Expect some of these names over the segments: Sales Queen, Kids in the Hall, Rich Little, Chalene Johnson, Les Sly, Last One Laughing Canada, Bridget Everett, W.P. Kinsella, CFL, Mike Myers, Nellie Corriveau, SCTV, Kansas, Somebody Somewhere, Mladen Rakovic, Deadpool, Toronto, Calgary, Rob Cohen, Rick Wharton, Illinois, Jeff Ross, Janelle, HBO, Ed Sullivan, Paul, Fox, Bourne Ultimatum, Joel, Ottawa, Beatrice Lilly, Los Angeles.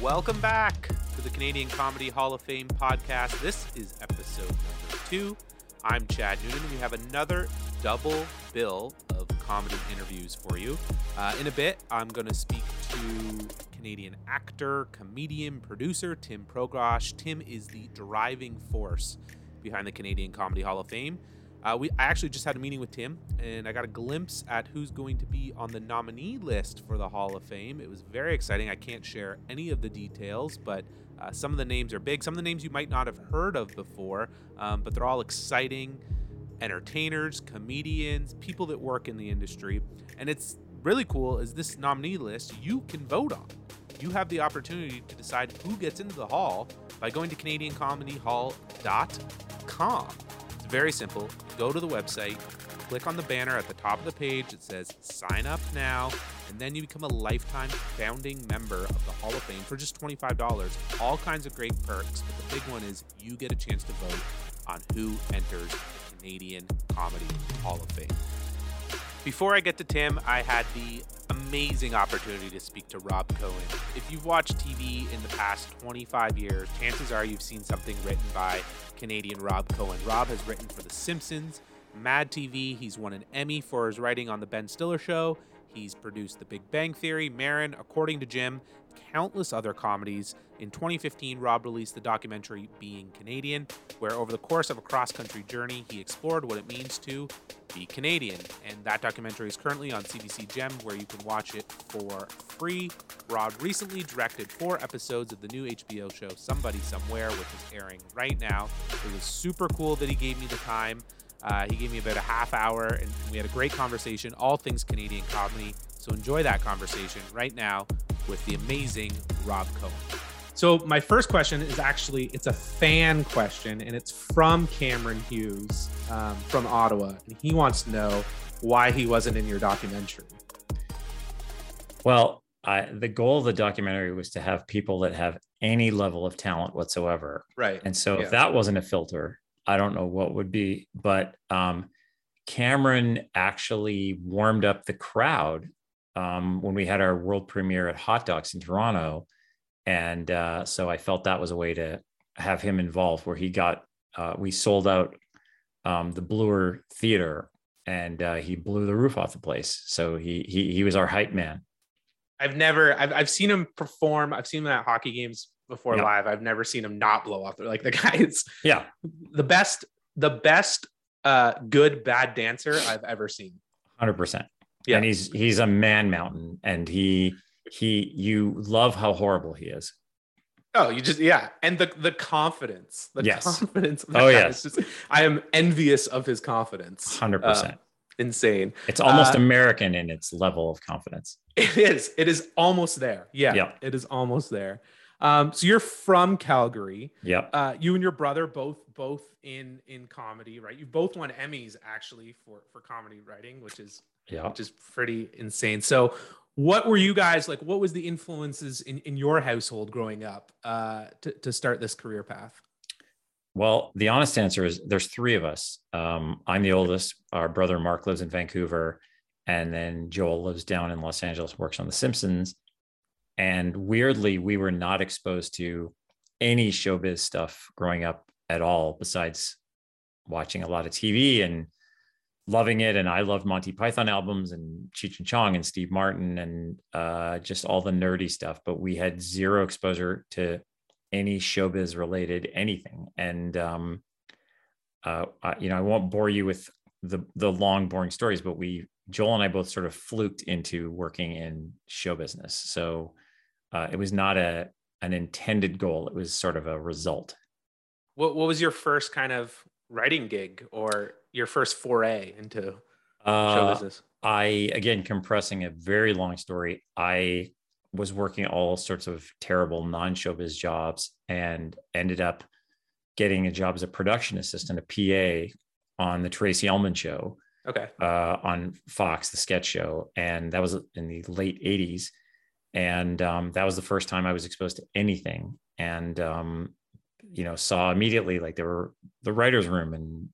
Welcome back to the Canadian Comedy Hall of Fame podcast. This is episode number 2. I'm Chad Noonan. We have another double bill of comedy interviews for you. In a bit, I'm going to speak to Canadian actor, comedian, producer Tim Progosh. Tim is the driving force behind the Canadian Comedy Hall of Fame. I actually just had a meeting with Tim, and I got a glimpse at who's going to be on the nominee list for the Hall of Fame. It was very exciting. I can't share any of the details, but some of the names are big. Some of the names you might not have heard of before, but they're all exciting entertainers, comedians, people that work in the industry. And it's really cool is this nominee list you can vote on. You have the opportunity to decide who gets into the Hall by going to CanadianComedyHall.com. Very simple. Go to the website, click on the banner at the top of the page that says sign up now, and then you become a lifetime founding member of the Hall of Fame for just $25. All kinds of great perks, but the big one is you get a chance to vote on who enters the Canadian Comedy Hall of Fame. Before I get to Tim, I had the amazing opportunity to speak to Rob Cohen. If you've watched TV in the past 25 years, chances are you've seen something written by Canadian Rob Cohen. Rob has written for The Simpsons, Mad TV. He's won an Emmy for his writing on The Ben Stiller Show. He's produced The Big Bang Theory, Marin, According to Jim, countless other comedies. In 2015, Rob released the documentary Being Canadian, where over the course of a cross-country journey, he explored what it means to be Canadian. And that documentary is currently on CBC Gem, where you can watch it for free. Rob recently directed 4 episodes of the new HBO show Somebody Somewhere, which is airing right now. It was super cool that he gave me the time. He gave me about a half hour, and we had a great conversation, all things Canadian comedy. So enjoy that conversation right now with the amazing Rob Cohen. So my first question is actually, it's a fan question, and it's from Cameron Hughes from Ottawa. And he wants to know why he wasn't in your documentary. Well, the goal of the documentary was to have people that have any level of talent whatsoever. Right. And so if that wasn't a filter, I don't know what would be, but Cameron actually warmed up the crowd when we had our world premiere at Hot Docs in Toronto. And so I felt that was a way to have him involved, where he got, we sold out the Bloor Theater, and he blew the roof off the place. So he was our hype man. I've seen him perform. I've seen him at hockey games before live. I've never seen him not blow off. Like, the guy is the best good bad dancer I've ever seen. 100%. Yeah. And he's a man mountain, and he you love how horrible he is. Oh, you just, and the confidence, confidence of the guy is just, I am envious of his confidence. 100%. Insane. It's almost American in its level of confidence. It is almost there. Yeah. It is almost there. So you're from Calgary. Yeah. You and your brother both in comedy, right? You both won Emmys actually for comedy writing, which is pretty insane. So what were you guys like? What was the influences in your household growing up to start this career path? Well, the honest answer is there's 3 of us. I'm the oldest. Our brother Mark lives in Vancouver, and then Joel lives down in Los Angeles, works on The Simpsons. And weirdly, we were not exposed to any showbiz stuff growing up at all, besides watching a lot of TV and loving it. And I loved Monty Python albums and Cheech and Chong and Steve Martin and just all the nerdy stuff. But we had 0 exposure to any showbiz related anything. And, I won't bore you with the long, boring stories, but Joel and I both sort of fluked into working in show business. So, it was not an intended goal. It was sort of a result. What was your first kind of writing gig or your first foray into show business? Compressing a very long story, I was working all sorts of terrible non-showbiz jobs and ended up getting a job as a production assistant, a PA on the Tracey Ullman Show. Okay. On Fox, the sketch show. And that was in the late 80s. And that was the first time I was exposed to anything. And, saw immediately, like, there were the writer's room and,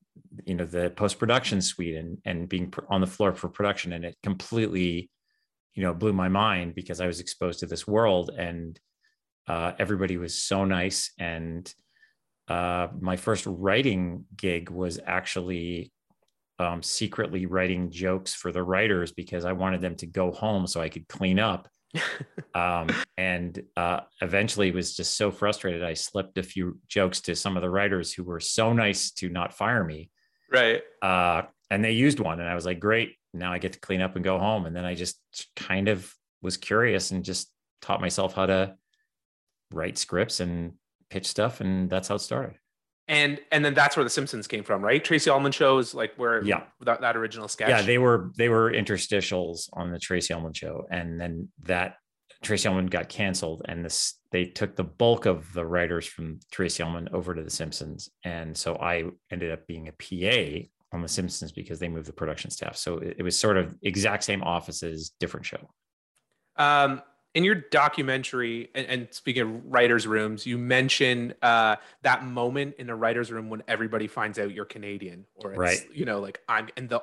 the post-production suite and being on the floor for production. And it completely, blew my mind because I was exposed to this world. And Everybody was so nice. And my first writing gig was actually secretly writing jokes for the writers because I wanted them to go home so I could clean up. And eventually was just so frustrated. I slipped a few jokes to some of the writers who were so nice to not fire me. Right. And they used one and I was like, great, now I get to clean up and go home. And then I just kind of was curious and just taught myself how to write scripts and pitch stuff. And that's how it started. And then that's where The Simpsons came from, right? Tracey Ullman Show is like where that original sketch. Yeah, they were interstitials on the Tracey Ullman Show. And then that Tracey Ullman got canceled and they took the bulk of the writers from Tracey Ullman over to The Simpsons. And so I ended up being a PA on The Simpsons because they moved the production staff. So it was sort of exact same offices, different show. In your documentary, and speaking of writers' rooms, you mention that moment in the writers' room when everybody finds out you're Canadian, or it's, right, you know, like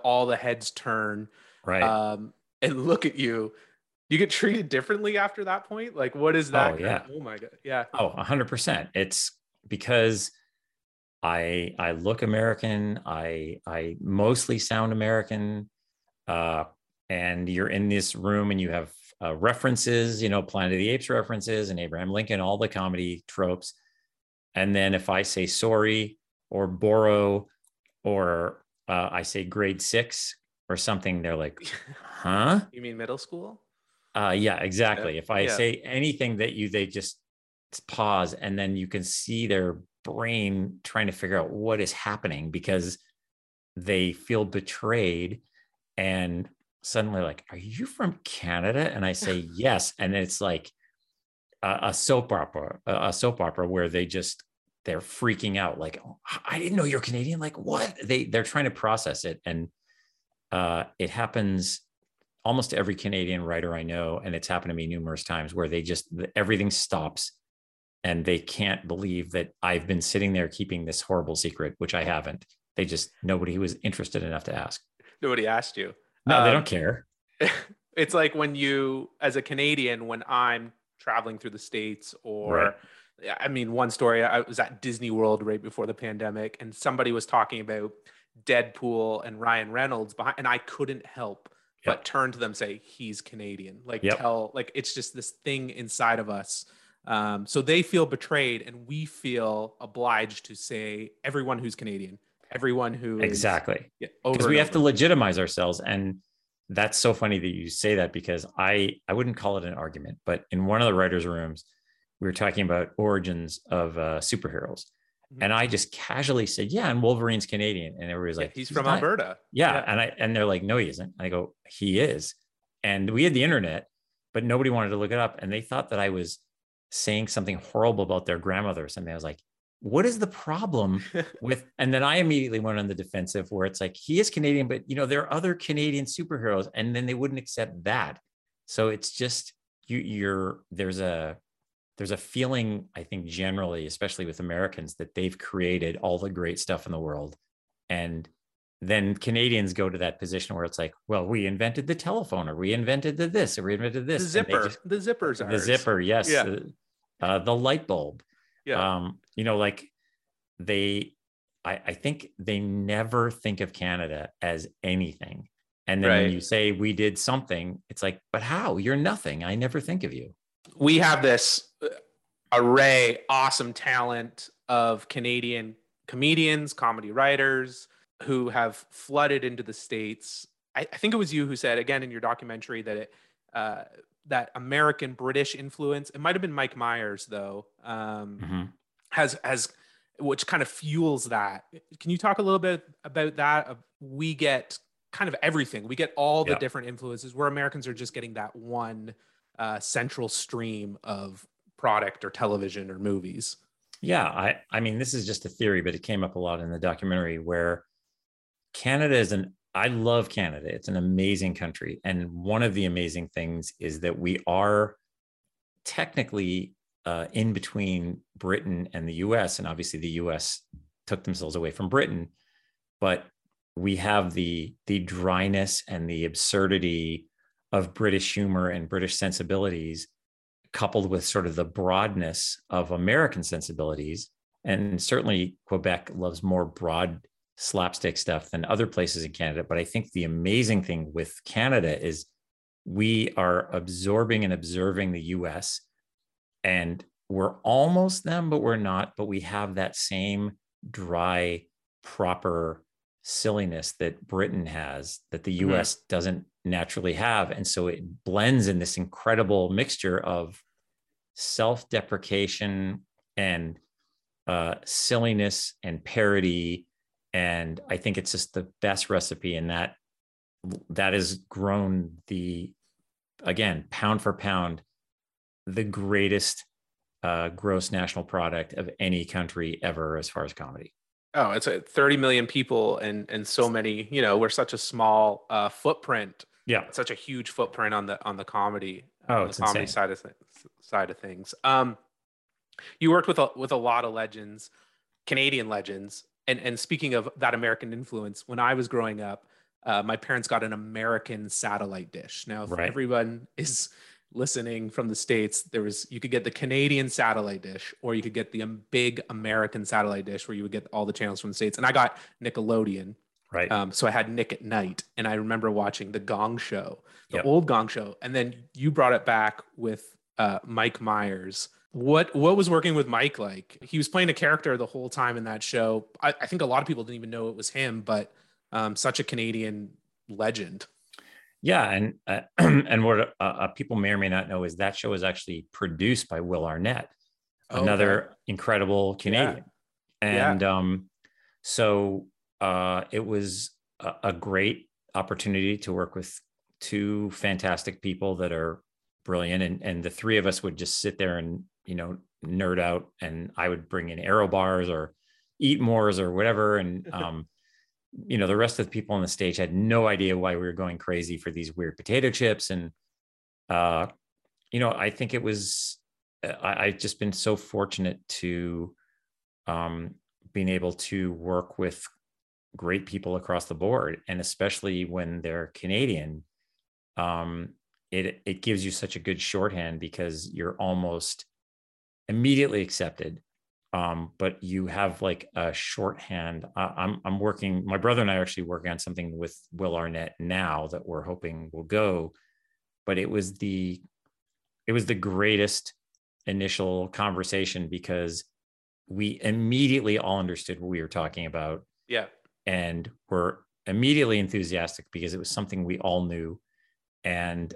all the heads turn, right, and look at you. You get treated differently after that point. Like, what is that? Oh, yeah. Oh my god. Yeah. Oh, 100%. It's because I look American. I mostly sound American, and you're in this room and you have references, you know, Planet of the Apes references and Abraham Lincoln, all the comedy tropes. And then if I say sorry or borrow or I say grade 6 or something, they're like, huh? You mean middle school? Yeah, exactly. Yeah. If I say anything that they just pause, and then you can see their brain trying to figure out what is happening because they feel betrayed. And suddenly, like, are you from Canada? And I say yes, and it's like a soap opera where they're freaking out, like, oh, I didn't know you're Canadian. Like, what? They're trying to process it, and it happens almost to every Canadian writer I know, and it's happened to me numerous times where they just everything stops, and they can't believe that I've been sitting there keeping this horrible secret, which I haven't. They just nobody was interested enough to ask. Nobody asked you. No, they don't care. It's like when you, as a Canadian, when I'm traveling through the States or, right. I mean, one story, I was at Disney World right before the pandemic and somebody was talking about Deadpool and Ryan Reynolds behind, and I couldn't help but turn to them and say, he's Canadian. Like tell, like it's just this thing inside of us. So they feel betrayed and we feel obliged to say everyone who's Canadian. Everyone who exactly is, because we have to legitimize ourselves. And that's so funny that you say that because I wouldn't call it an argument, but in one of the writers' rooms, we were talking about origins of superheroes. Mm-hmm. And I just casually said, yeah, and Wolverine's Canadian. And everybody's like, he's from Alberta. Yeah. And they're like, no, he isn't. And I go, he is. And we had the internet, but nobody wanted to look it up. And they thought that I was saying something horrible about their grandmother or something. I was like, what is the problem with, and then I immediately went on the defensive where it's like, he is Canadian, but you know, there are other Canadian superheroes, and then they wouldn't accept that. So it's just, there's a feeling, I think generally, especially with Americans, that they've created all the great stuff in the world. And then Canadians go to that position where it's like, well, we invented the telephone, or we invented this, or we invented this. The zipper, the zipper's ours. The zipper, yes. Yeah. The light bulb. Yeah. You know, like I think they never think of Canada as anything. And then when you say we did something, it's like, but how? You're nothing. I never think of you. We have this array, awesome talent of Canadian comedians, comedy writers who have flooded into the States. I think it was you who said, again, in your documentary that that American British influence, it might've been Mike Myers though, has which kind of fuels that. Can you talk a little bit about that? We get kind of everything. We get all the different influences where Americans are just getting that one central stream of product or television or movies. Yeah, I mean, this is just a theory, but it came up a lot in the documentary where Canada is I love Canada. It's an amazing country. And one of the amazing things is that we are technically in between Britain and the US. And obviously the US took themselves away from Britain, but we have the dryness and the absurdity of British humor and British sensibilities coupled with sort of the broadness of American sensibilities, and certainly Quebec loves more broad slapstick stuff than other places in Canada. But I think the amazing thing with Canada is we are absorbing and observing the US, and we're almost them, but we're not. But we have that same dry, proper silliness that Britain has, that the US doesn't naturally have. And so it blends in this incredible mixture of self-deprecation and silliness and parody. And I think it's just the best recipe, and that has grown again, pound for pound, the greatest gross national product of any country ever as far as comedy. Oh, it's 30 million people and so many, we're such a small footprint. Yeah. Such a huge footprint on the comedy, side of things. You worked with a lot of legends, Canadian legends. And speaking of that American influence, when I was growing up, my parents got an American satellite dish. Now, if everyone is listening from the States, you could get the Canadian satellite dish, or you could get the big American satellite dish where you would get all the channels from the States. And I got Nickelodeon. Right. So I had Nick at Night, and I remember watching the Gong Show, the old Gong Show. And then you brought it back with Mike Myers. What was working with Mike like? He was playing a character the whole time in that show. I think a lot of people didn't even know it was him, but such a Canadian legend. Yeah, and what people may or may not know is that show was actually produced by Will Arnett, another incredible Canadian. Yeah. And it was a great opportunity to work with two fantastic people that are brilliant, and the three of us would just sit there and nerd out, and I would bring in arrow bars or eat mores or whatever, and the rest of the people on the stage had no idea why we were going crazy for these weird potato chips. And I think it was I've just been so fortunate to being able to work with great people across the board, and especially when they're Canadian, it gives you such a good shorthand because you're almost immediately accepted. But you have like a shorthand. I'm working, my brother and I are actually working on something with Will Arnett now that we're hoping will go, but it was the greatest initial conversation because we immediately all understood what we were talking about. Yeah. And were immediately enthusiastic because it was something we all knew. And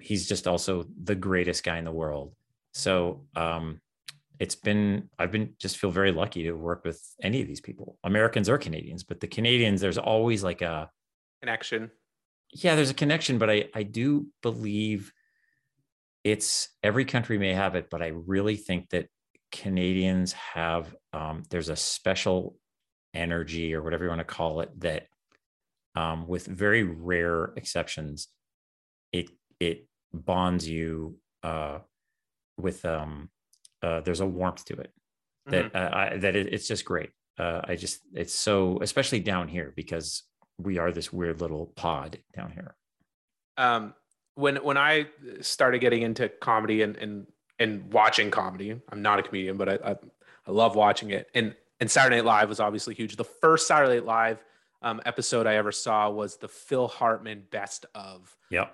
he's just also the greatest guy in the world. So I feel very lucky to work with any of these people, Americans or Canadians, but the Canadians, there's always like a connection. Yeah, there's a connection, but I do believe every country may have it, but I really think that Canadians have, there's a special energy or whatever you want to call it that with very rare exceptions, it bonds you with there's a warmth to it that it's just great. It's so, especially down here because we are this weird little pod down here. When I started getting into comedy and watching comedy, I'm not a comedian, but I love watching it. And Saturday Night Live was obviously huge. The first Saturday Night Live episode I ever saw was the Phil Hartman best of. Yeah.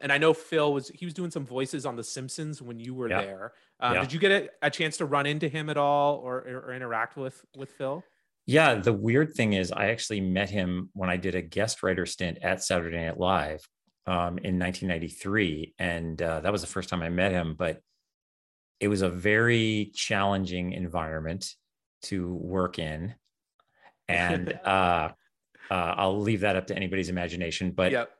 And I know he was doing some voices on The Simpsons when you were there. Did you get a chance to run into him at all or interact with Phil? Yeah. The weird thing is I actually met him when I did a guest writer stint at Saturday Night Live in 1993. And that was the first time I met him, but it was a very challenging environment to work in. And, I'll leave that up to anybody's imagination, but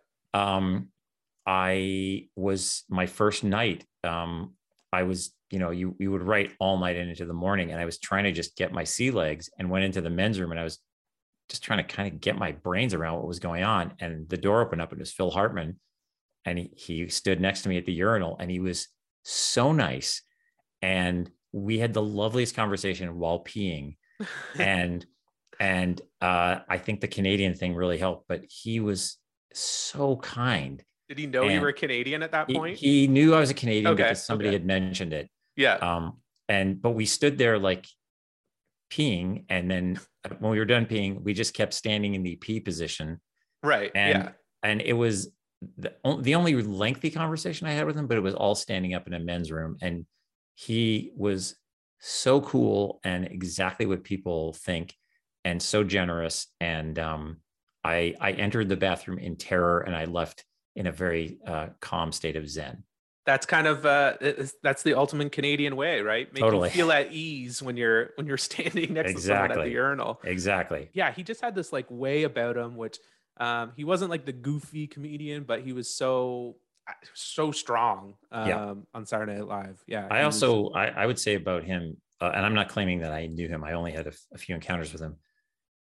my first night, I was, you would write all night and into the morning, and I was trying to just get my sea legs, and went into the men's room, and I was just trying to kind of get my brains around what was going on, and the door opened up, and it was Phil Hartman, and he stood next to me at the urinal, and he was so nice, and we had the loveliest conversation while peeing, And I think the Canadian thing really helped, but he was so kind. Did he know you were Canadian at that point? He knew I was a Canadian because somebody had mentioned it. Yeah. But we stood there like peeing, and then when we were done peeing, we just kept standing in the pee position. Right. And, and it was the only lengthy conversation I had with him, but it was all standing up in a men's room, and he was so cool and exactly what people think, and so generous. And I entered the bathroom in terror, and I left in a very calm state of zen. That's kind of that's the ultimate Canadian way, right? Make you feel at ease when you're standing next to someone at the urinal. Exactly. Yeah, he just had this like way about him, which he wasn't like the goofy comedian, but he was so strong on Saturday Night Live. Yeah. I would say about him, and I'm not claiming that I knew him. I only had a few encounters with him.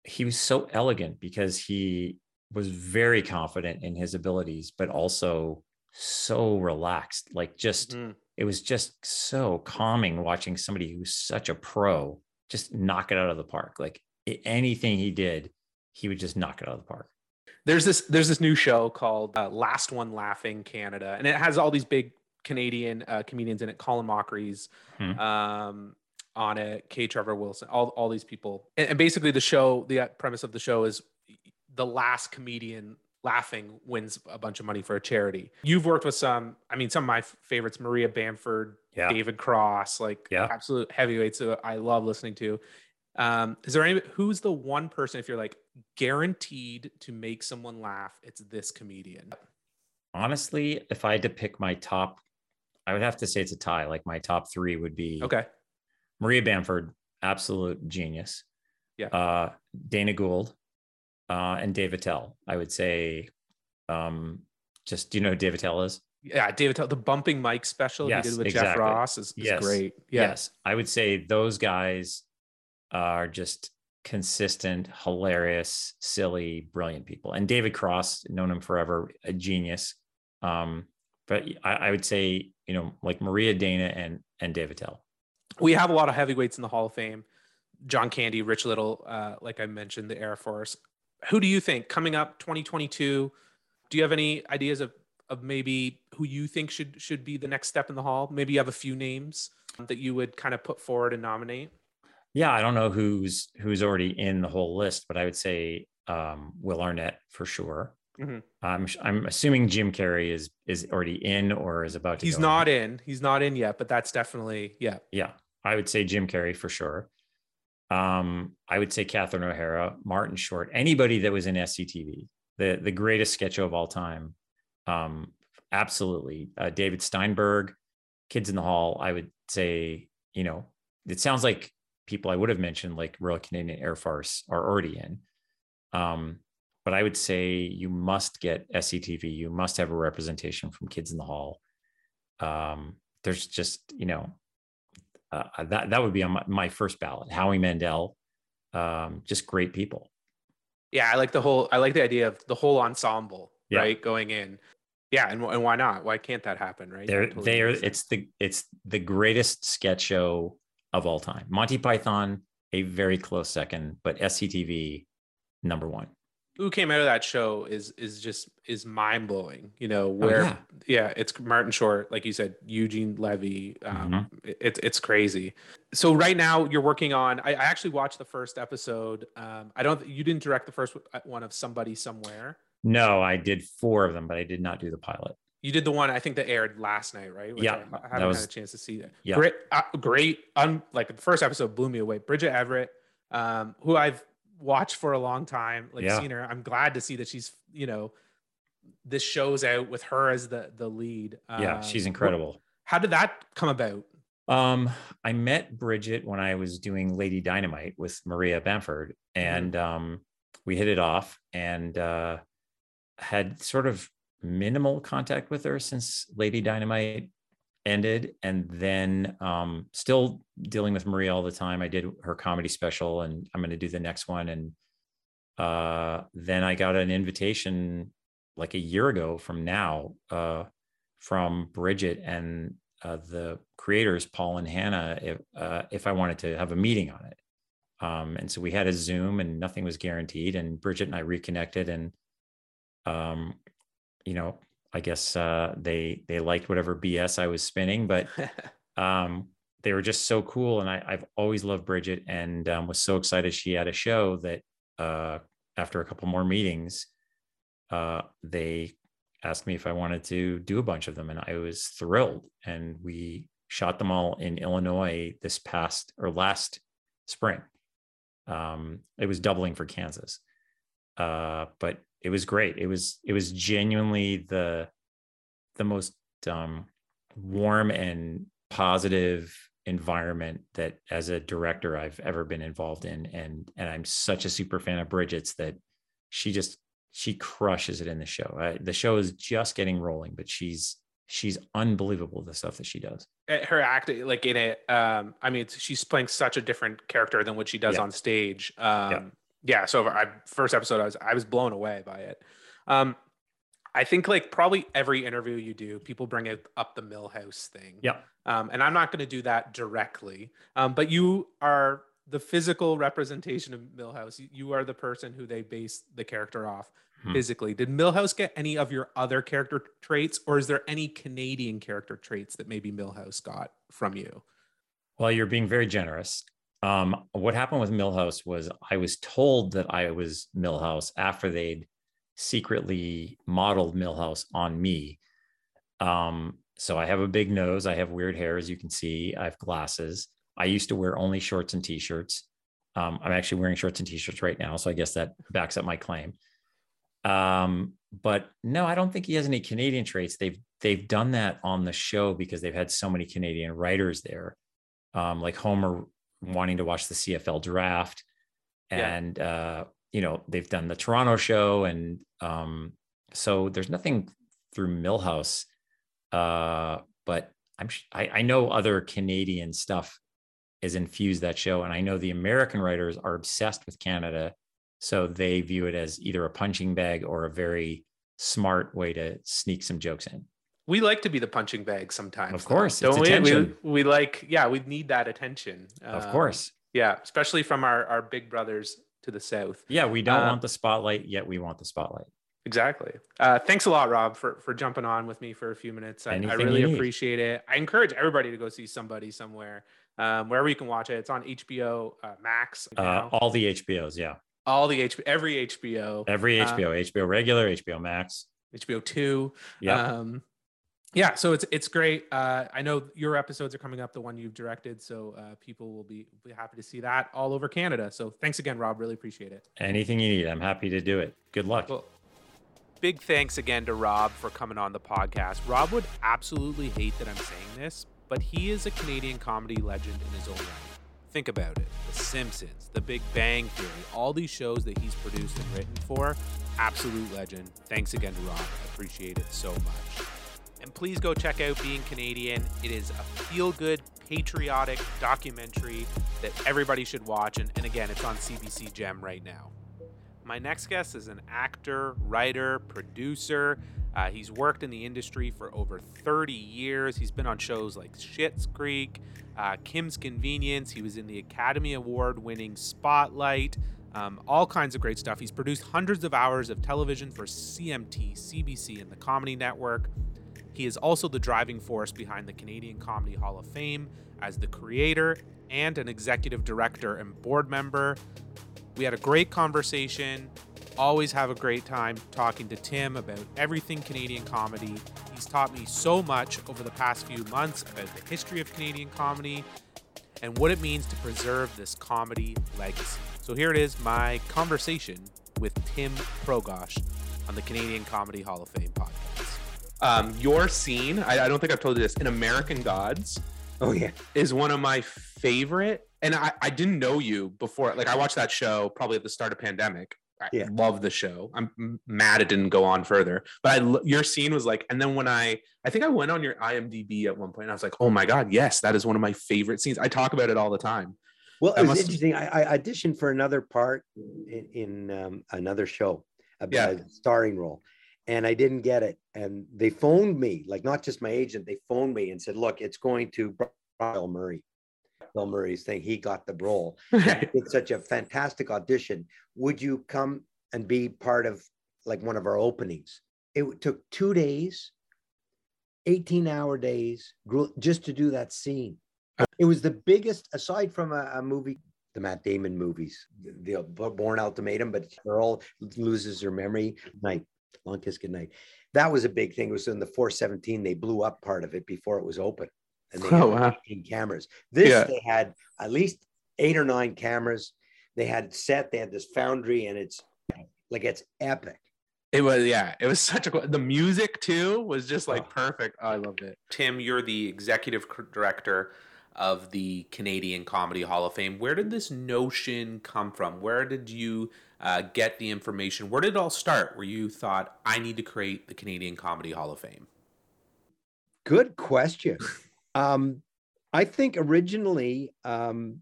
He was so elegant because he was very confident in his abilities, but also so relaxed. Like it was just so calming watching somebody who's such a pro just knock it out of the park. Like anything he did, he would just knock it out of the park. There's this new show called Last One Laughing Canada, and it has all these big Canadian comedians in it. Colin Mockery's on it, K. Trevor Wilson, all these people. And basically the premise of the show is the last comedian laughing wins a bunch of money for a charity. You've worked with some of my favorites, Maria Bamford, David Cross, absolute heavyweights that I love listening to. Who's the one person, if you're like guaranteed to make someone laugh, it's this comedian? Honestly, if I had to pick my top, I would have to say it's a tie. Like my top three would be Maria Bamford, absolute genius. Yeah. Dana Gould, and Dave Attell. I would say, do you know who Dave Attell is? Yeah, Dave Attell, the Bumping Mike special he did with Jeff Ross is great. Yeah. Yes, I would say those guys are just consistent, hilarious, silly, brilliant people. And David Cross, known him forever, a genius. But I would say, like Maria, Dana, and Dave Attell. We have a lot of heavyweights in the Hall of Fame. John Candy, Rich Little, like I mentioned, the Air Force. Who do you think coming up 2022? Do you have any ideas of maybe who you think should be the next step in the Hall? Maybe you have a few names that you would kind of put forward and nominate. Yeah, I don't know who's already in the whole list, but I would say Will Arnett for sure. Mm-hmm. I'm assuming Jim Carrey is already in or is about to. He's not in. He's not in yet, but that's definitely yeah. I would say Jim Carrey for sure. I would say Catherine O'Hara, Martin Short, anybody that was in SCTV, the greatest sketch show of all time. Absolutely. David Steinberg, Kids in the Hall. I would say, it sounds like people I would have mentioned, like Royal Canadian Air Farce, are already in. But I would say you must get SCTV. You must have a representation from Kids in the Hall. There's just, that would be on my first ballot. Howie Mandel, just great people. Yeah, I like the idea of the whole ensemble, right? Going in. Yeah, and why not? Why can't that happen, right? It's the greatest sketch show of all time. Monty Python, a very close second, but SCTV, number one. Who came out of that show is mind blowing. It's Martin Short, like you said, Eugene Levy. It's crazy. So right now you're working on. I actually watched the first episode. You didn't direct the first one of Somebody Somewhere. No, I did 4 of them, but I did not do the pilot. You did the one I think that aired last night, right? Which I haven't had a chance to see that. Yeah. Great. The first episode blew me away. Bridget Everett, who I've watched for a long time, seen her. I'm glad to see that she's, this show's out with her as the lead. She's incredible. How did that come about? I met Bridget when I was doing Lady Dynamite with Maria Bamford, and we hit it off, and had sort of minimal contact with her since Lady Dynamite ended, and then still dealing with Maria all the time. I did her comedy special, and I'm going to do the next one. And then I got an invitation like a year ago from now from Bridget and the creators, Paul and Hannah, if I wanted to have a meeting on it. And so we had a Zoom, and nothing was guaranteed. And Bridget and I reconnected, and I guess they liked whatever BS I was spinning, but they were just so cool. And I've always loved Bridget, and was so excited she had a show that after a couple more meetings, they asked me if I wanted to do a bunch of them, and I was thrilled. And we shot them all in Illinois this past or last spring. It was doubling for Kansas, but it was great. It was genuinely the most warm and positive environment that as a director I've ever been involved in. And I'm such a super fan of Bridget's that she crushes it in the show. The show is just getting rolling, but she's unbelievable, the stuff that she does. Her acting, like in it, I mean, she's playing such a different character than what she does on stage. Yeah, so first episode, I was blown away by it. I think like probably every interview you do, people bring up the Milhouse thing. Yeah. And I'm not going to do that directly, but you are the physical representation of Milhouse. You are the person who they base the character off physically. Did Milhouse get any of your other character traits, or is there any Canadian character traits that maybe Milhouse got from you? Well, you're being very generous. What happened with Milhouse was I was told that I was Milhouse after they'd secretly modeled Milhouse on me. So I have a big nose. I have weird hair, as you can see. I have glasses. I used to wear only shorts and t-shirts. I'm actually wearing shorts and t-shirts right now, so I guess that backs up my claim. But no, I don't think he has any Canadian traits. They've done that on the show because they've had so many Canadian writers there, like Homer wanting to watch the CFL draft, and they've done the Toronto show, and so there's nothing through Milhouse, but I know other Canadian stuff is infused that show, and I know the American writers are obsessed with Canada, so they view it as either a punching bag or a very smart way to sneak some jokes in. We like to be the punching bag sometimes. Of course, though, don't we? We like, we need that attention. Of course. Yeah, especially from our big brothers to the south. Yeah, we don't want the spotlight, yet we want the spotlight. Exactly. Thanks a lot, Rob, for jumping on with me for a few minutes. I really appreciate it. I encourage everybody to go see Somebody Somewhere, wherever you can watch it. It's on HBO Max. All the HBOs, yeah. All the HBO, every HBO. Every HBO, HBO regular, HBO Max. HBO 2. Yeah. Yeah, so it's great. I know your episodes are coming up, the one you've directed, so people will be happy to see that all over Canada. So thanks again, Rob. Really appreciate it. Anything you need, I'm happy to do it. Good luck. Cool. Big thanks again to Rob for coming on the podcast. Rob would absolutely hate that I'm saying this, but he is a Canadian comedy legend in his own right. Think about it. The Simpsons, The Big Bang Theory, all these shows that he's produced and written for, absolute legend. Thanks again to Rob. I appreciate it so much. And please go check out Being Canadian. It is a feel-good, patriotic documentary that everybody should watch. And again, it's on CBC Gem right now. My next guest is an actor, writer, producer. He's worked in the industry for over 30 years. He's been on shows like Schitt's Creek, Kim's Convenience. He was in the Academy Award-winning Spotlight. All kinds of great stuff. He's produced hundreds of hours of television for CMT, CBC, and the Comedy Network. He is also the driving force behind the Canadian Comedy Hall of Fame as the creator and an executive director and board member. We had a great conversation. Always have a great time talking to Tim about everything Canadian comedy. He's taught me so much over the past few months about the history of Canadian comedy and what it means to preserve this comedy legacy. So here it is, my conversation with Tim Progosh on the Canadian Comedy Hall of Fame podcast. Your scene, I don't think I've told you this, in American Gods, is one of my favorite. And I didn't know you before. Like, I watched that show probably at the start of pandemic. I love the show. I'm mad it didn't go on further. But your scene was like, and then when I think I went on your IMDb at one point, and I was like, oh my God, yes, that is one of my favorite scenes. I talk about it all the time. Well, it was interesting. I auditioned for another part in another show, a starring role. And I didn't get it. And they phoned me, like not just my agent, they phoned me and said, look, it's going to Bill Murray. Bill Murray's thing. He got the role. It's such a fantastic audition. Would you come and be part of like one of our openings? It took 2 days, 18-hour days, just to do that scene. It was the biggest, aside from a movie, the Matt Damon movies, the Bourne Ultimatum, but Earl loses her memory. Night, long kiss, good night. That was a big thing. It was in the 417. They blew up part of it before it was open. And they had 18 cameras. This, they had at least 8 or 9 cameras. They had set, they had this foundry, and it's like, it's epic. It was, yeah, it was such a, the music too was just like perfect. Oh, I loved it. Tim, you're the executive director of the Canadian Comedy Hall of Fame. Where did this notion come from? Where did you get the information? Where did it all start? Where you thought, I need to create the Canadian Comedy Hall of Fame? Good question. I think originally, I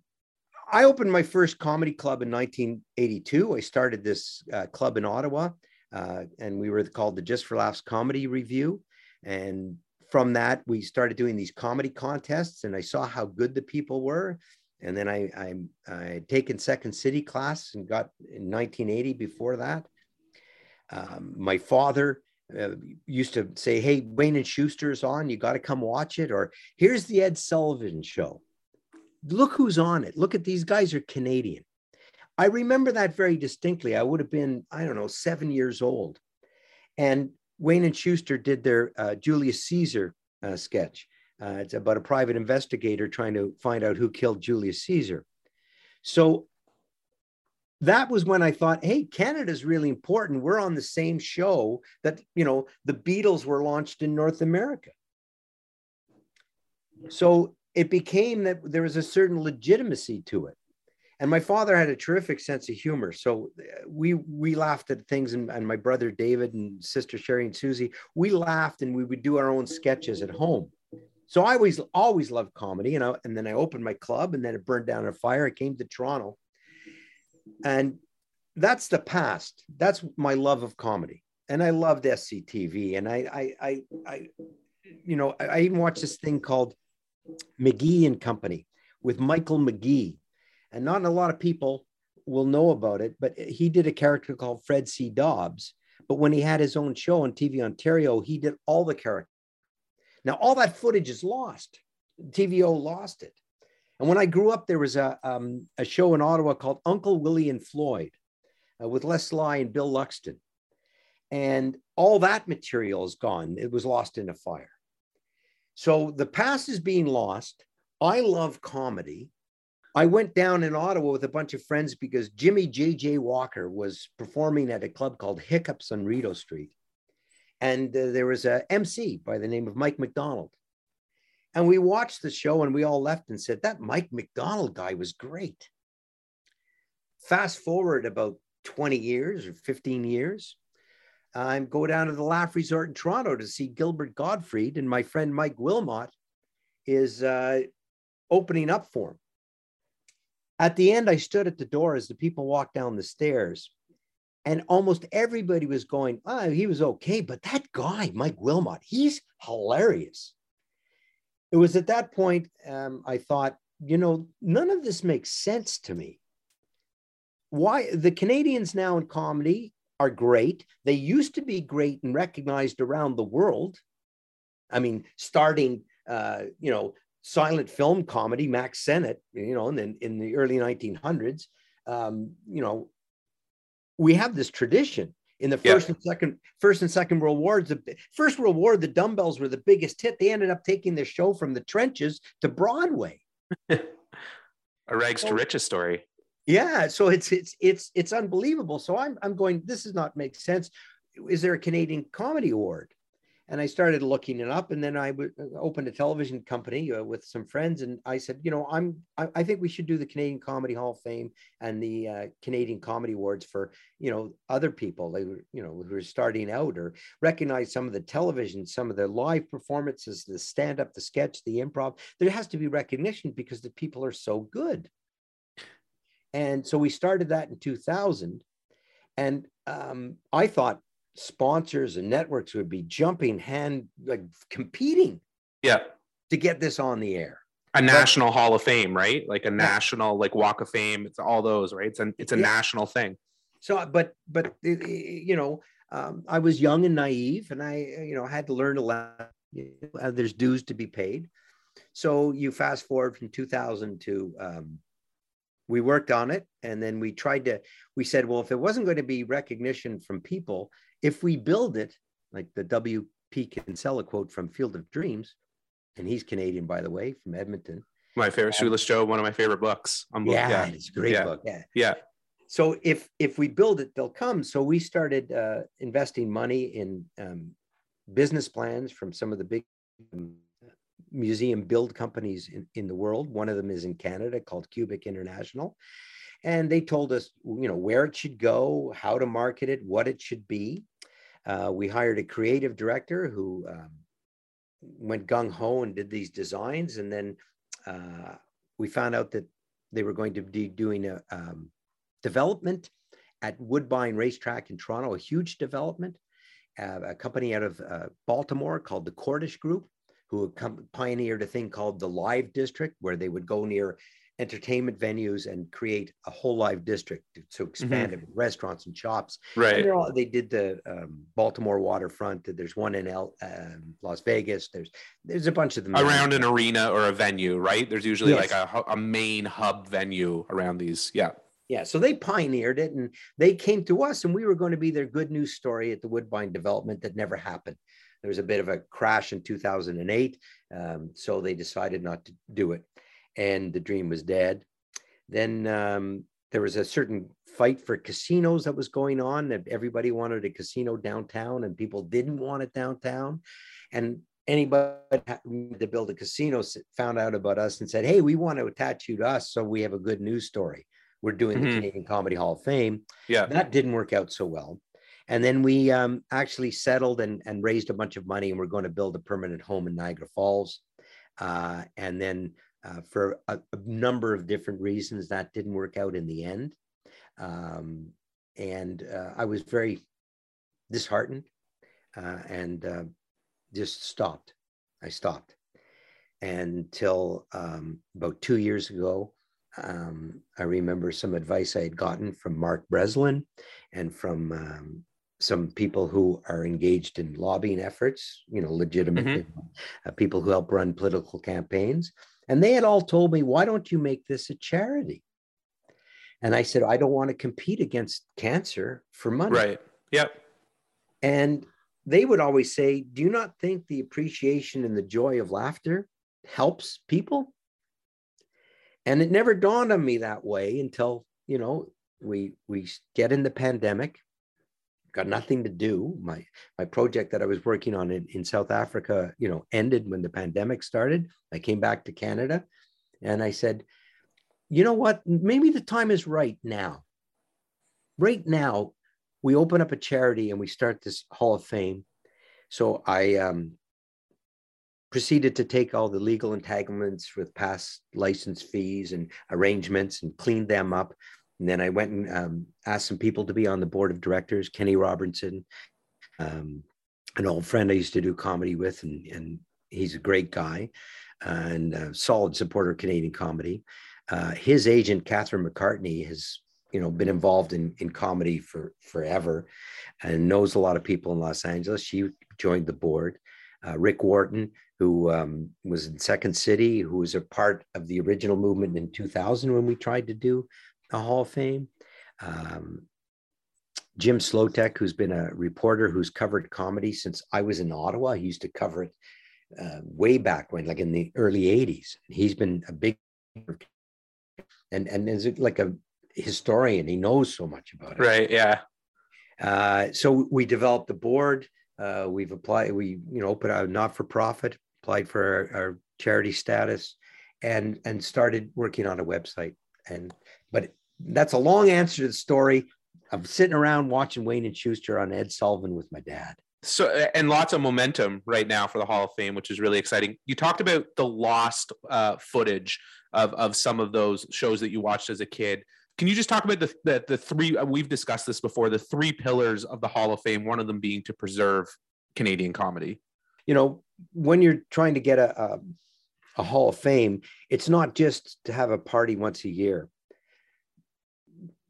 opened my first comedy club in 1982. I started this club in Ottawa, and we were called the Just for Laughs Comedy Review. And from that, we started doing these comedy contests, and I saw how good the people were. And then I had taken Second City class and got in 1980 before that. My father used to say, hey, Wayne and Schuster's on, you got to come watch it. Or here's the Ed Sullivan Show. Look who's on it. Look at these guys are Canadian. I remember that very distinctly. I would have been, I don't know, 7 years old. And Wayne and Schuster did their Julius Caesar sketch. It's about a private investigator trying to find out who killed Julius Caesar. So that was when I thought, hey, Canada's really important. We're on the same show that, you know, the Beatles were launched in North America. So it became that there was a certain legitimacy to it. And my father had a terrific sense of humor. So we laughed at things, and my brother David and sister Sherry and Susie, we laughed, and we would do our own sketches at home. So I always loved comedy. And then I opened my club, and then it burned down in a fire. I came to Toronto. And that's the past. That's my love of comedy. And I loved SCTV. And I even watched this thing called McGee and Company with Michael McGee. And not a lot of people will know about it, but he did a character called Fred C. Dobbs. But when he had his own show on TV Ontario, he did all the characters. Now, all that footage is lost. TVO lost it. And when I grew up, there was a show in Ottawa called Uncle Willie and Floyd with Les Sly and Bill Luxton. And all that material is gone. It was lost in a fire. So the past is being lost. I love comedy. I went down in Ottawa with a bunch of friends because Jimmy J.J. Walker was performing at a club called Hiccups on Rideau Street. And there was a MC by the name of Mike McDonald. And we watched the show, and we all left and said, that Mike McDonald guy was great. Fast forward about 20 years or 15 years, I go down to the Laugh Resort in Toronto to see Gilbert Gottfried, and my friend Mike Wilmot is opening up for him. At the end, I stood at the door as the people walked down the stairs, and almost everybody was going, oh, he was okay, but that guy, Mike Wilmot, he's hilarious. It was at that point, I thought, you know, none of this makes sense to me. Why? The Canadians now in comedy are great. They used to be great and recognized around the world. I mean, starting, silent film comedy, Max Sennett, in the early 1900s, we have this tradition in the first and second World Wars. The First World War, the dumbbells were the biggest hit. They ended up taking their show from the trenches to Broadway. A rags to riches story. Yeah, so it's unbelievable. So I'm going, this does not make sense. Is there a Canadian Comedy Award? And I started looking it up, and then I opened a television company with some friends, and I said, I think we should do the Canadian Comedy Hall of Fame and the Canadian Comedy Awards for, other people who are starting out, or recognize some of the television, some of the live performances, the stand-up, the sketch, the improv. There has to be recognition because the people are so good. And so we started that in 2000, and I thought sponsors and networks would be jumping competing to get this on the air. National Hall of Fame, right? Like a national, like Walk of Fame. It's all those, right? It's a national thing. So, but I was young and naive, and I, you know, had to learn to laugh. There's dues to be paid. So you fast forward from 2000 to, we worked on it, and then we tried to, we said, well, if it wasn't going to be recognition from people, if we build it, like the W.P. Kinsella quote from Field of Dreams, and he's Canadian, by the way, from Edmonton. My favorite, Shoeless Joe, one of my favorite books. Yeah, it's a great book. Yeah. So if we build it, they'll come. So we started investing money in business plans from some of the big museum build companies in the world. One of them is in Canada, called Cubic International. And they told us, you know, where it should go, how to market it, what it should be. We hired a creative director who went gung-ho and did these designs. And then we found out that they were going to be doing a development at Woodbine Racetrack in Toronto, a huge development. A company out of Baltimore called the Cordish Group, who pioneered a thing called the Live District, where they would go near entertainment venues and create a whole live district to expand it with restaurants and shops. Right. And they did the Baltimore waterfront. There's one in Las Vegas. There's a bunch of them. Around an arena or a venue, right? There's usually like a main hub venue around these. Yeah. Yeah. So they pioneered it, and they came to us, and we were going to be their good news story at the Woodbine development that never happened. There was a bit of a crash in 2008, so they decided not to do it, and the dream was dead. Then there was a certain fight for casinos that was going on, that everybody wanted a casino downtown, and people didn't want it downtown. And anybody that built a casino found out about us and said, hey, we want to attach you to us, so we have a good news story. We're doing the Canadian Comedy Hall of Fame. Yeah. That didn't work out so well. And then we actually settled and raised a bunch of money, and we're going to build a permanent home in Niagara Falls. And then for a number of different reasons, that didn't work out in the end. And I was very disheartened and just stopped. I stopped until about 2 years ago. I remember some advice I had gotten from Mark Breslin and from some people who are engaged in lobbying efforts, you know, legitimate people who help run political campaigns. And they had all told me, why don't you make this a charity? And I said, I don't want to compete against cancer for money. Right. Yep. And they would always say, do you not think the appreciation and the joy of laughter helps people? And it never dawned on me that way until, you know, we get in the pandemic, got nothing to do. My project that I was working on in South Africa, you know, ended when the pandemic started. I came back to Canada, and I said, you know what, maybe the time is right now. Right now, we open up a charity and we start this Hall of Fame. So I proceeded to take all the legal entanglements with past license fees and arrangements and cleaned them up. And then I went and asked some people to be on the board of directors, Kenny Robertson, an old friend I used to do comedy with, and he's a great guy and a solid supporter of Canadian comedy. His agent, Catherine McCartney, has, you know, been involved in comedy for forever and knows a lot of people in Los Angeles. She joined the board. Rick Wharton, who was in Second City, who was a part of the original movement in 2000 when we tried to do the Hall of Fame. Jim Slotek, who's been a reporter who's covered comedy since I was in Ottawa. He used to cover it way back when, like in the early 80s. He's been a big, and is like a historian. He knows so much about it. Right, yeah. So we developed the board. We've applied, you know, opened a not-for-profit, applied for our charity status, and started working on a website. But that's a long answer to the story. I'm sitting around watching Wayne and Schuster on Ed Sullivan with my dad. So, and lots of momentum right now for the Hall of Fame, which is really exciting. You talked about the lost footage of some of those shows that you watched as a kid. Can you just talk about the three, we've discussed this before, the three pillars of the Hall of Fame, one of them being to preserve Canadian comedy? You know, when you're trying to get a Hall of Fame, it's not just to have a party once a year.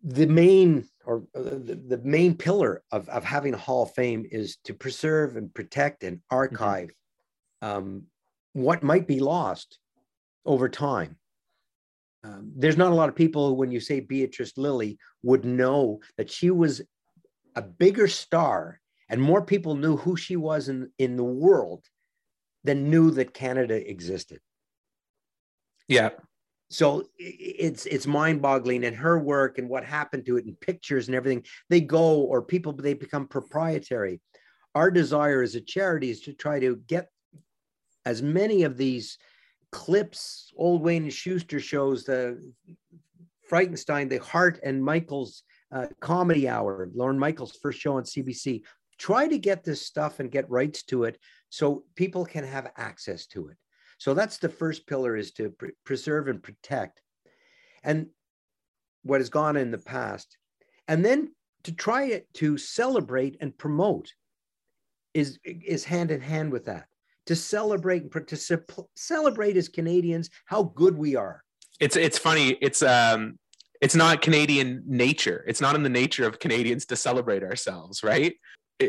The main or the main pillar of having a Hall of Fame is to preserve and protect and archive what might be lost over time. There's not a lot of people who, when you say Beatrice Lilly, would know that she was a bigger star and more people knew who she was in the world than knew that Canada existed. Yeah. So it's mind-boggling, and her work and what happened to it and pictures and everything, they go, or people, they become proprietary. Our desire as a charity is to try to get as many of these clips, old Wayne and Schuster shows, the Frightenstein, the Hart and Michaels comedy hour, Lauren Michaels' first show on CBC, try to get this stuff and get rights to it so people can have access to it. So that's the first pillar, is to preserve and protect and what has gone in the past. And then to try it, to celebrate and promote is hand in hand with that. To celebrate and celebrate as Canadians how good we are. It's funny. It's not Canadian nature. It's not in the nature of Canadians to celebrate ourselves, right?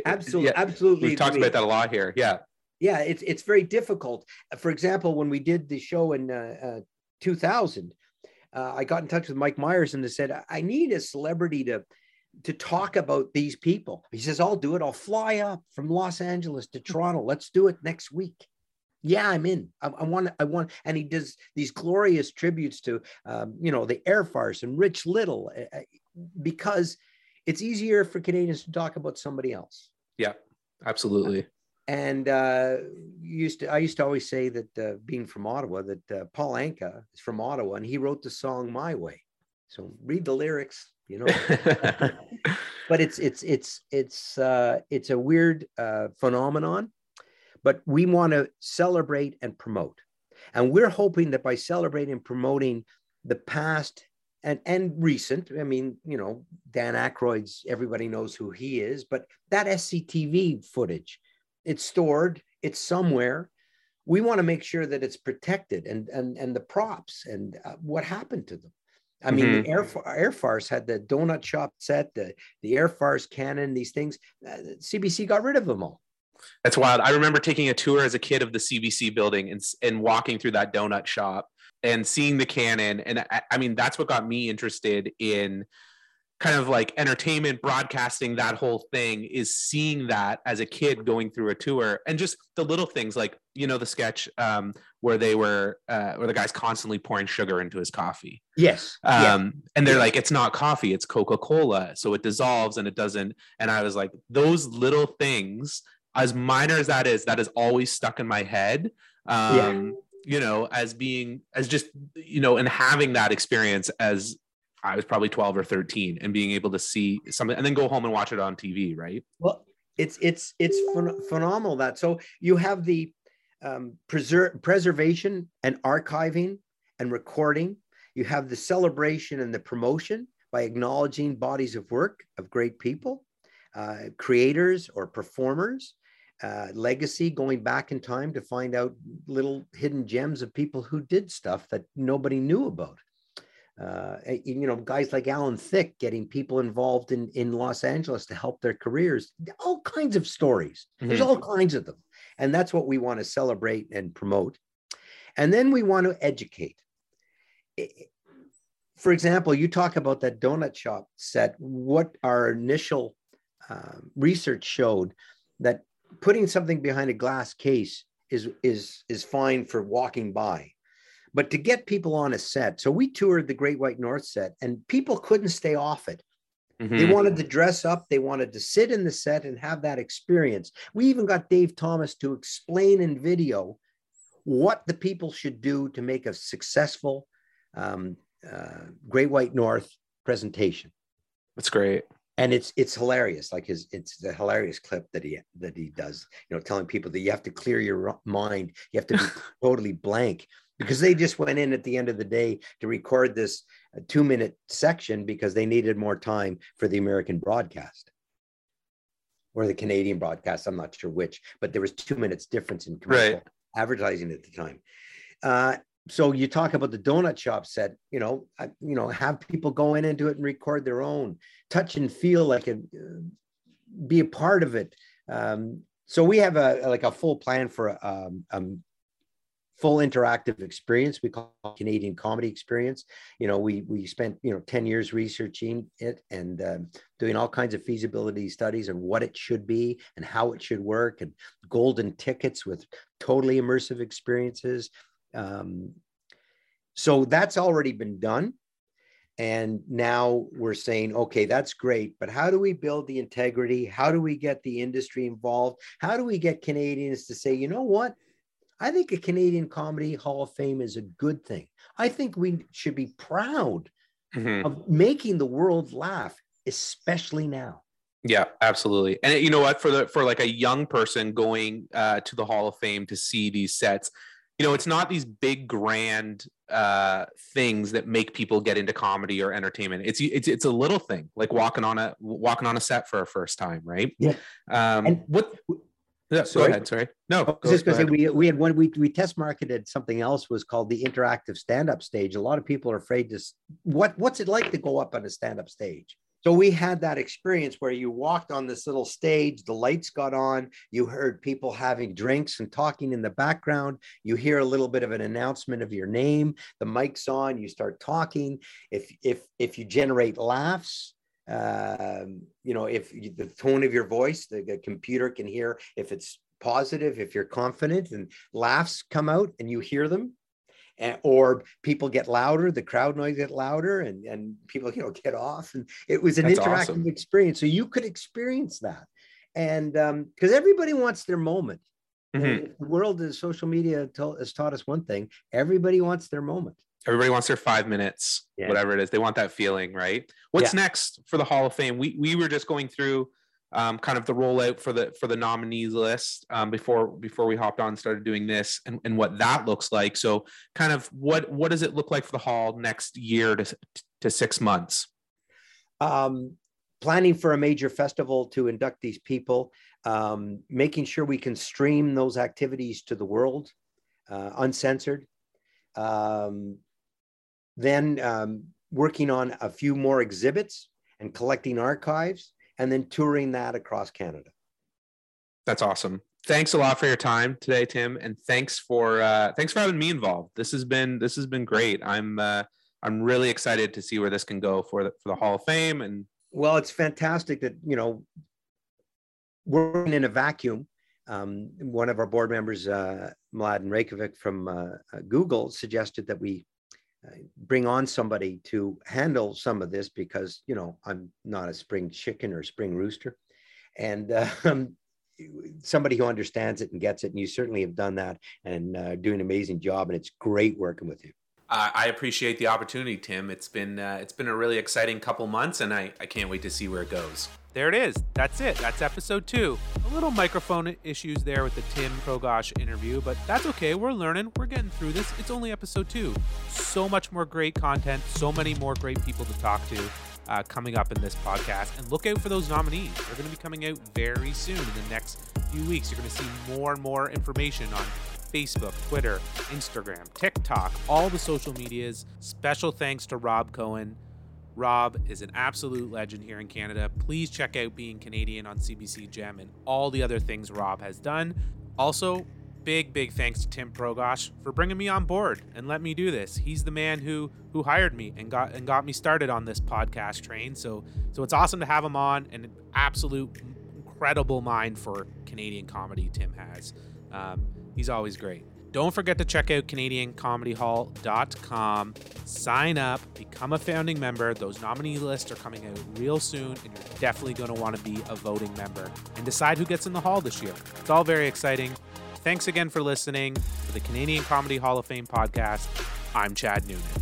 Absolutely. We've talked about that a lot here. Yeah. Yeah, it's very difficult. For example, when we did the show in 2000, I got in touch with Mike Myers and they said, I need a celebrity to talk about these people. He says, I'll do it. I'll fly up from Los Angeles to Toronto. Let's do it next week. Yeah, I'm in. I want. And he does these glorious tributes to, the Air Farce and Rich Little, because it's easier for Canadians to talk about somebody else. Yeah, absolutely. And I used to always say that, being from Ottawa, that Paul Anka is from Ottawa and he wrote the song My Way. So read the lyrics, you know. But it's a weird phenomenon. But we want to celebrate and promote, and we're hoping that by celebrating and promoting the past and recent, I mean, you know, Dan Aykroyd's, everybody knows who he is, but that SCTV footage. It's stored, it's somewhere. We want to make sure that it's protected and the props and what happened to them. I mean, the Air Farce had the donut shop set, the Air Farce cannon, these things. CBC got rid of them all. That's wild. I remember taking a tour as a kid of the CBC building and walking through that donut shop and seeing the cannon. And I mean, that's what got me interested in kind of like entertainment, broadcasting, that whole thing, is seeing that as a kid going through a tour, and just the little things, like, you know, the sketch where they were, where the guy's constantly pouring sugar into his coffee. Yes. And they're like, it's not coffee, it's Coca-Cola. So it dissolves and it doesn't. And I was like, those little things, as minor as that is always stuck in my head. You know, as being, as just, you know, and having that experience as, I was probably 12 or 13 and being able to see something and then go home and watch it on TV. Right. Well, it's phenomenal that, so you have the preservation and archiving and recording. You have the celebration and the promotion by acknowledging bodies of work of great people, creators or performers, legacy, going back in time to find out little hidden gems of people who did stuff that nobody knew about. You know, guys like Alan Thicke getting people involved in Los Angeles to help their careers, all kinds of stories. There's all kinds of them. And that's what we want to celebrate and promote. And then we want to educate. For example, you talk about that donut shop set. What our initial research showed, that putting something behind a glass case is fine for walking by. But to get people on a set, so we toured the Great White North set and people couldn't stay off it. They wanted to dress up. They wanted to sit in the set and have that experience. We even got Dave Thomas to explain in video what the people should do to make a successful Great White North presentation. That's great. And it's hilarious. Like it's the hilarious clip that he does, you know, telling people that you have to clear your mind. You have to be totally blank. Because they just went in at the end of the day to record this 2-minute section because they needed more time for the American broadcast or the Canadian broadcast. I'm not sure which, but there was 2 minutes difference in commercial advertising at the time. So you talk about the donut shop set, you know, have people go in and do it and record their own, touch and feel like it, be a part of it. So we have a full plan for a full interactive experience. We call it Canadian Comedy Experience. You know, we spent, 10 years researching it and doing all kinds of feasibility studies and what it should be and how it should work, and golden tickets with totally immersive experiences. So that's already been done. And now we're saying, okay, that's great, but how do we build the integrity? How do we get the industry involved? How do we get Canadians to say, you know what? I think a Canadian Comedy Hall of Fame is a good thing. I think we should be proud of making the world laugh, especially now. Yeah, absolutely. And you know what, for like a young person going to the Hall of Fame to see these sets, you know, it's not these big grand things that make people get into comedy or entertainment. It's a little thing like walking on a set for a first time, right? Yeah. Yeah, sorry. Go ahead. Sorry. No. We had one. We test marketed something else, was called the interactive stand up stage. A lot of people are afraid to. What's it like to go up on a stand up stage? So we had that experience where you walked on this little stage, the lights got on, you heard people having drinks and talking in the background, you hear a little bit of an announcement of your name, the mic's on, you start talking. If you generate laughs, if the tone of your voice, the computer can hear if it's positive, if you're confident, and laughs come out and you hear them. Or people get louder, the crowd noise get louder, and people get off. And it was an interactive experience, so you could experience that. And because everybody wants their moment, the world of social media has taught us one thing: everybody wants their moment. Everybody wants their 5 minutes, whatever it is. They want that feeling, right? What's next for the Hall of Fame? We were just going through kind of the rollout for the nominees list before we hopped on and started doing this, and what that looks like. So kind of what does it look like for the hall next year to 6 months? Planning for a major festival to induct these people, making sure we can stream those activities to the world, uncensored. Then working on a few more exhibits and collecting archives, and then touring that across Canada. That's awesome. Thanks a lot for your time today, Tim, and thanks for having me involved. This has been great. I'm really excited to see where this can go for the Hall of Fame. And well, it's fantastic that we're in a vacuum. One of our board members, Mladen Rakovic from Google, suggested that we bring on somebody to handle some of this because, I'm not a spring chicken or a spring rooster, and somebody who understands it and gets it. And you certainly have done that and do an amazing job. And it's great working with you. I appreciate the opportunity, Tim. It's been a really exciting couple months, and I can't wait to see where it goes. There it is. That's it. That's episode 2. A little microphone issues there with the Tim Progosh interview, but that's okay. We're learning. We're getting through this. It's only episode 2. So much more great content. So many more great people to talk to coming up in this podcast. And look out for those nominees. They're going to be coming out very soon in the next few weeks. You're going to see more and more information on Facebook, Twitter, Instagram, TikTok, all the social medias. Special thanks to Rob Cohen. Rob is an absolute legend here in Canada. Please check out Being Canadian on CBC Gem and all the other things Rob has done. Also, big thanks to Tim Progosh for bringing me on board and let me do this. He's the man who hired me and got me started on this podcast train. So it's awesome to have him on, and an absolute incredible mind for Canadian comedy Tim has. He's always great. Don't forget to check out CanadianComedyHall.com. Sign up, become a founding member. Those nominee lists are coming out real soon, and you're definitely going to want to be a voting member and decide who gets in the hall this year. It's all very exciting. Thanks again for listening to the Canadian Comedy Hall of Fame podcast. I'm Chad Noonan.